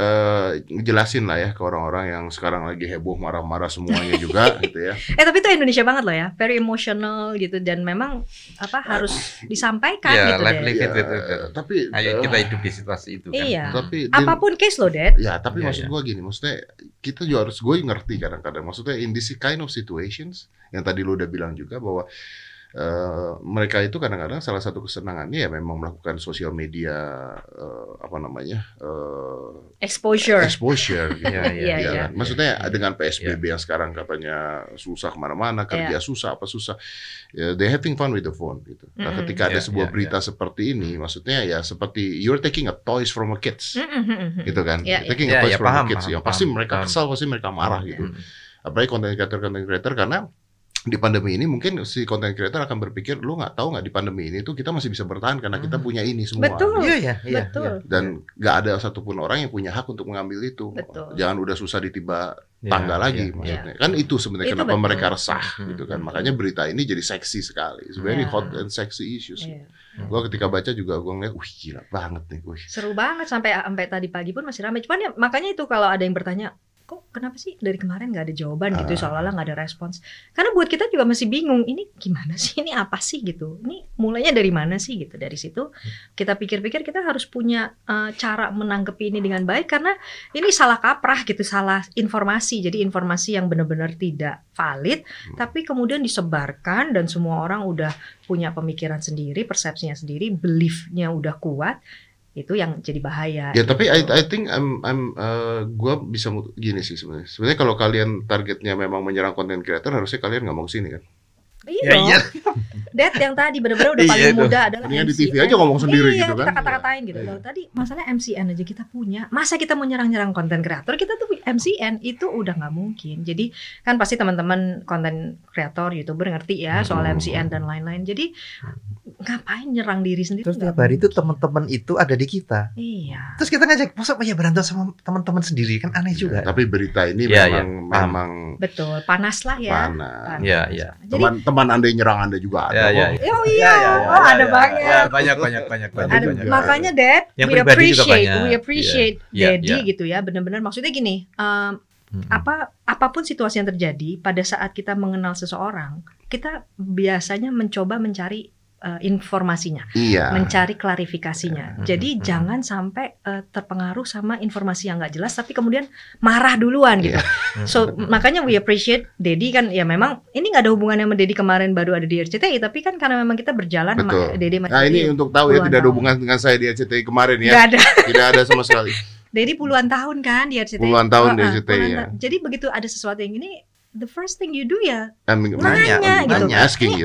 ngejelasin lah ya ke orang-orang yang sekarang lagi heboh marah-marah semuanya juga gitu ya. Tapi itu Indonesia banget loh ya, very emotional gitu dan memang apa harus disampaikan gitu deh. Tapi ayo kita hidup di situasi itu kan. Iya. Tapi apapun case loh, Dad. Ya, tapi maksud gua gini, maksudnya kita juga harus ngerti kadang-kadang. Maksudnya in this kind of situations yang tadi lu udah bilang juga bahwa mereka itu kadang-kadang salah satu kesenangannya ya memang melakukan sosial media exposure ya, ya, ya. Maksudnya dengan PSBB yang sekarang katanya susah kemana-mana, kerja susah apa susah, they having fun with the phone gitu. Nah, ketika ada sebuah berita seperti ini, maksudnya ya seperti you're taking a toys from a kids, gitu kan, taking a toys from a kids, yang pasti mereka kesal, pasti mereka marah gitu. Apalagi konten kreator karena di pandemi ini mungkin si konten creator akan berpikir, lu nggak tahu nggak di pandemi ini tuh kita masih bisa bertahan karena kita punya ini semua. Betul, iya, iya. Dan nggak ada satupun orang yang punya hak untuk mengambil itu. Betul. Jangan udah susah ditiba tangga lagi maksudnya. Kan itu sebenarnya kenapa mereka resah gitu kan. Makanya berita ini jadi seksi sekali. It's very hot and sexy issues. Gua ketika baca juga gua ngeliat, wih gila banget nih. Seru banget, sampai tadi pagi pun masih ramai. Cuman ya, makanya itu kalau ada yang bertanya, kok kenapa sih dari kemarin nggak ada jawaban gitu, seolah-olah nggak ada respons. Karena buat kita juga masih bingung, ini gimana sih, ini apa sih gitu, ini mulainya dari mana sih gitu. Dari situ kita pikir-pikir kita harus punya cara menanggapi ini dengan baik, karena ini salah kaprah gitu, salah informasi. Jadi informasi yang benar-benar tidak valid, tapi kemudian disebarkan dan semua orang udah punya pemikiran sendiri, persepsinya sendiri, beliefnya udah kuat. Itu yang jadi bahaya. Ya gitu. Tapi I think gua bisa gini sih sebenarnya. Sebenarnya kalau kalian targetnya memang menyerang content creator, harusnya kalian nggak mau kesini kan? Iya. Iya. Dad yang tadi benar-benar udah paling muda adalah. Mendingan di TV aja ngomong sendiri gitu kan. Iya, kita kata-katain gitu. Loh, tadi masalah MCN aja kita punya. Masa kita mau nyerang-nyerang content creator? Kita tuh MCN itu udah nggak mungkin. Jadi kan pasti teman-teman content creator, YouTuber ngerti ya soal MCN dan lain-lain. Jadi ngapain nyerang diri sendiri? Terus tiap hari itu teman-teman itu ada di kita. Iya. Terus kita ngajak, masa ya berantem sama teman-teman sendiri, kan aneh juga. Tapi berita ini memang betul panas lah ya. Panas. Iya, iya. Teman Anda yang nyerang Anda juga ada. Ada banyak. Makanya Dad, we appreciate Daddy gitu ya. Benar-benar maksudnya gini, apapun situasi yang terjadi pada saat kita mengenal seseorang, kita biasanya mencoba mencari informasinya, mencari klarifikasinya. Jadi jangan sampai terpengaruh sama informasi yang nggak jelas, tapi kemudian marah duluan gitu. So makanya we appreciate Dedi kan ya, memang ini nggak ada hubungannya sama Dedi kemarin baru ada di RCTI, tapi kan karena memang kita berjalan sama Dedi. Nah ini untuk tahu ya, tidak ada hubungan dengan saya di RCTI kemarin ya. Ada. Tidak ada sama sekali. Dedi puluhan tahun kan di RCTI. Puluhan tahun di RCTI ya. Jadi begitu ada sesuatu yang ini, the first thing you do ya nanya gitu.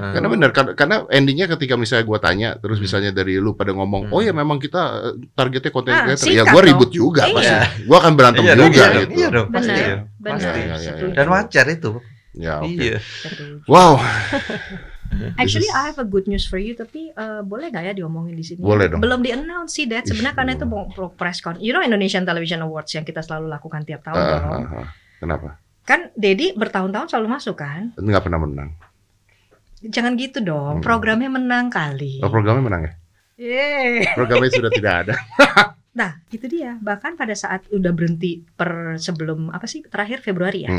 Karena benar, karena endingnya ketika misalnya gue tanya, terus misalnya dari lu pada ngomong, oh ya memang kita targetnya konten creator, ya gue ribut juga pasti, gue akan berantem juga gitu. Iya dong, pasti ya. Dan wajar itu. Ya oke. Wow. Actually I have a good news for you, tapi boleh gak ya diomongin di sini? Boleh dong. Belum di-announce sih Dad sebenarnya, karena itu press con. You know Indonesian Television Awards yang kita selalu lakukan tiap tahun dong. Kenapa? Kan Dedi bertahun-tahun selalu masuk kan? Nggak pernah menang. Jangan gitu dong, programnya menang kali. Oh programnya menang ya? Yeay. Programnya sudah tidak ada. Nah itu dia, bahkan pada saat udah berhenti sebelum apa sih, terakhir Februari ya?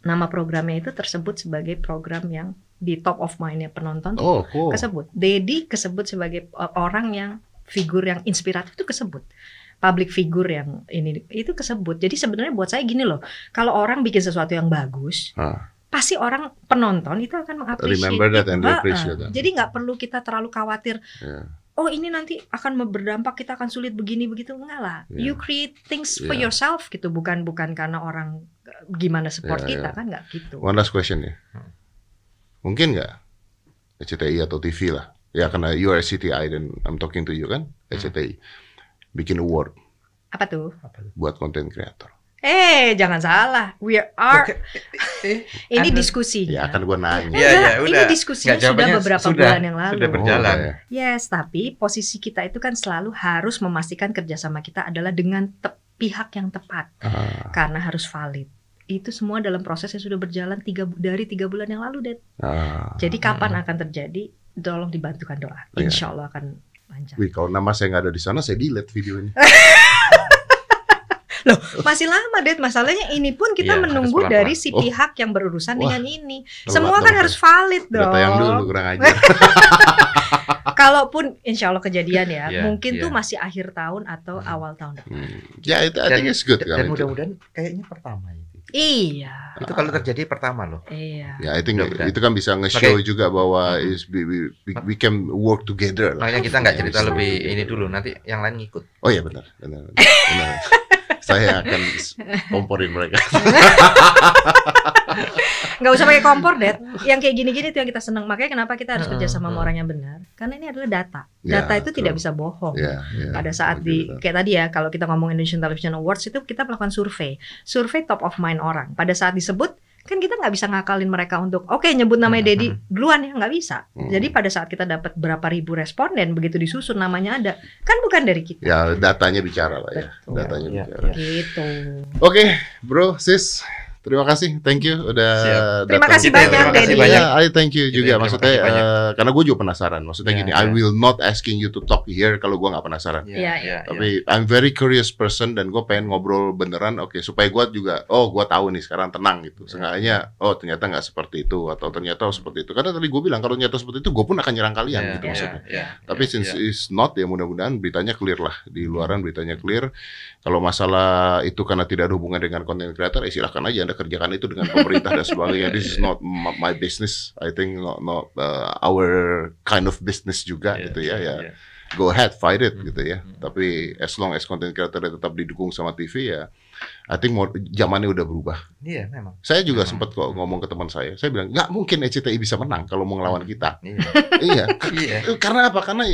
Nama programnya itu tersebut sebagai program yang di top of mind-nya penonton. Oh cool. Dedi kesebut sebagai orang yang, figur yang inspiratif itu kesebut. Public figure yang ini itu kesebut. Jadi sebenarnya buat saya gini loh, kalau orang bikin sesuatu yang bagus, pasti orang penonton itu akan mengapresiasi. Jadi nggak perlu kita terlalu khawatir. Oh ini nanti akan berdampak, kita akan sulit begini begitu, enggak lah. You create things for yourself gitu, bukan karena orang gimana support kita kan nggak gitu. One last question ya, mungkin nggak RCTI atau TV lah ya, karena you are RCTI dan I'm talking to you kan, RCTI. Bikin award. Apa tuh? Buat konten kreator. Jangan salah. We are ini diskusi. Ya akan gue nanya. Ini diskusinya sudah beberapa bulan yang lalu. Sudah berjalan. Yes, tapi posisi kita itu kan selalu harus memastikan kerjasama kita adalah dengan pihak yang tepat, karena harus valid. Itu semua dalam proses yang sudah berjalan dari tiga bulan yang lalu, Dad. Jadi kapan akan terjadi? Tolong dibantukan doa. Insya Allah akan. Wih, kalau nama saya nggak ada di sana, saya delete video ini. Loh, masih lama, Dad. Masalahnya ini pun kita menunggu dari si pihak yang berurusan dengan ini. Semua kan harus valid dong. Tayang dulu, kurang ajar. Kalaupun insya Allah kejadian ya, mungkin tuh masih akhir tahun atau awal tahun depan. Ya, itu I think it's good. Dan mudah-mudahan kayaknya pertama itu. Iya. Itu kalau terjadi pertama loh. Iya. Ya itu kan bisa nge-show juga bahwa we can work together. Makanya kita nggak cerita lebih ini dulu, nanti yang lain ngikut. Oh iya benar. Saya akan komporin mereka. Nggak usah pakai kompor, Dad. Yang kayak gini-gini tuh yang kita seneng. Makanya kenapa kita harus kerja sama orang yang benar? Karena ini adalah data. Data itu tidak bisa bohong. Pada saat kayak tadi ya, kalau kita ngomong Indonesian Television Awards itu kita melakukan survei. Survei top of mind orang. Pada saat disebut, kan kita nggak bisa ngakalin mereka untuk oke, nyebut namanya Dedi duluan ya, nggak bisa. Jadi pada saat kita dapat berapa ribu responden, begitu disusun namanya ada, kan bukan dari kita. Ya datanya bicara lah ya. Betul. Datanya bicara. Gitu. Oke, bro, sis. Terima kasih, thank you udah datang. Terima kasih banyak, Dedi. Ya, I thank you juga maksudnya karena gue juga penasaran. Maksudnya gini, I will not asking you to talk here kalau gue nggak penasaran. Tapi I'm very curious person dan gue pengen ngobrol beneran. Oke, supaya gue juga gue tahu nih sekarang tenang gitu. Seenggaknya ternyata nggak seperti itu atau ternyata seperti itu. Karena tadi gue bilang kalau ternyata seperti itu gue pun akan nyerang kalian gitu maksudnya. Tapi since it's not ya mudah-mudahan beritanya clear lah di luaran beritanya clear. Kalau masalah itu karena tidak ada hubungan dengan konten kreator, silahkan aja. Kerjakan itu dengan pemerintah dan sebagainya. This is not my business. I think not our kind of business juga gitu ya. Go ahead, fight it gitu ya. Tapi as long as content creator tetap didukung sama TV ya, I think zamannya udah berubah. Iya, memang. Saya juga sempat kok ngomong ke teman saya. Saya bilang, nggak mungkin SCTI bisa menang kalau mau ngelawan kita. Karena apa? Karena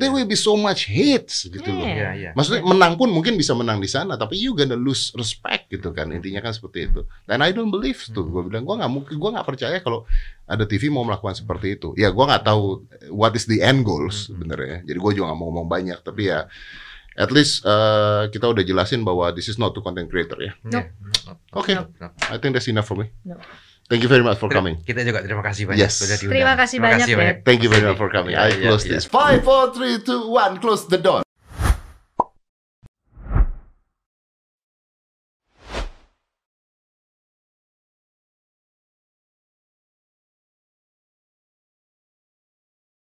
there will be so much hits gitu loh. Maksudnya menang pun mungkin bisa menang di sana, tapi you gonna lose respect gitu kan. Intinya kan seperti itu. Dan I don't believe tuh. Gue bilang, gue nggak percaya kalau ada TV mau melakukan seperti itu. Ya, gue nggak tahu what is the end goals sebenarnya. Jadi gue juga nggak mau ngomong banyak, tapi ya. At least kita udah jelasin bahwa this is not to content creator ya. Oke, I think that's enough for me. Thank you very much for coming. Kita juga terima kasih banyak. Terima kasih banyak. Thank you very much for coming. I close this. 5, 4, 3, 2, 1, close the door.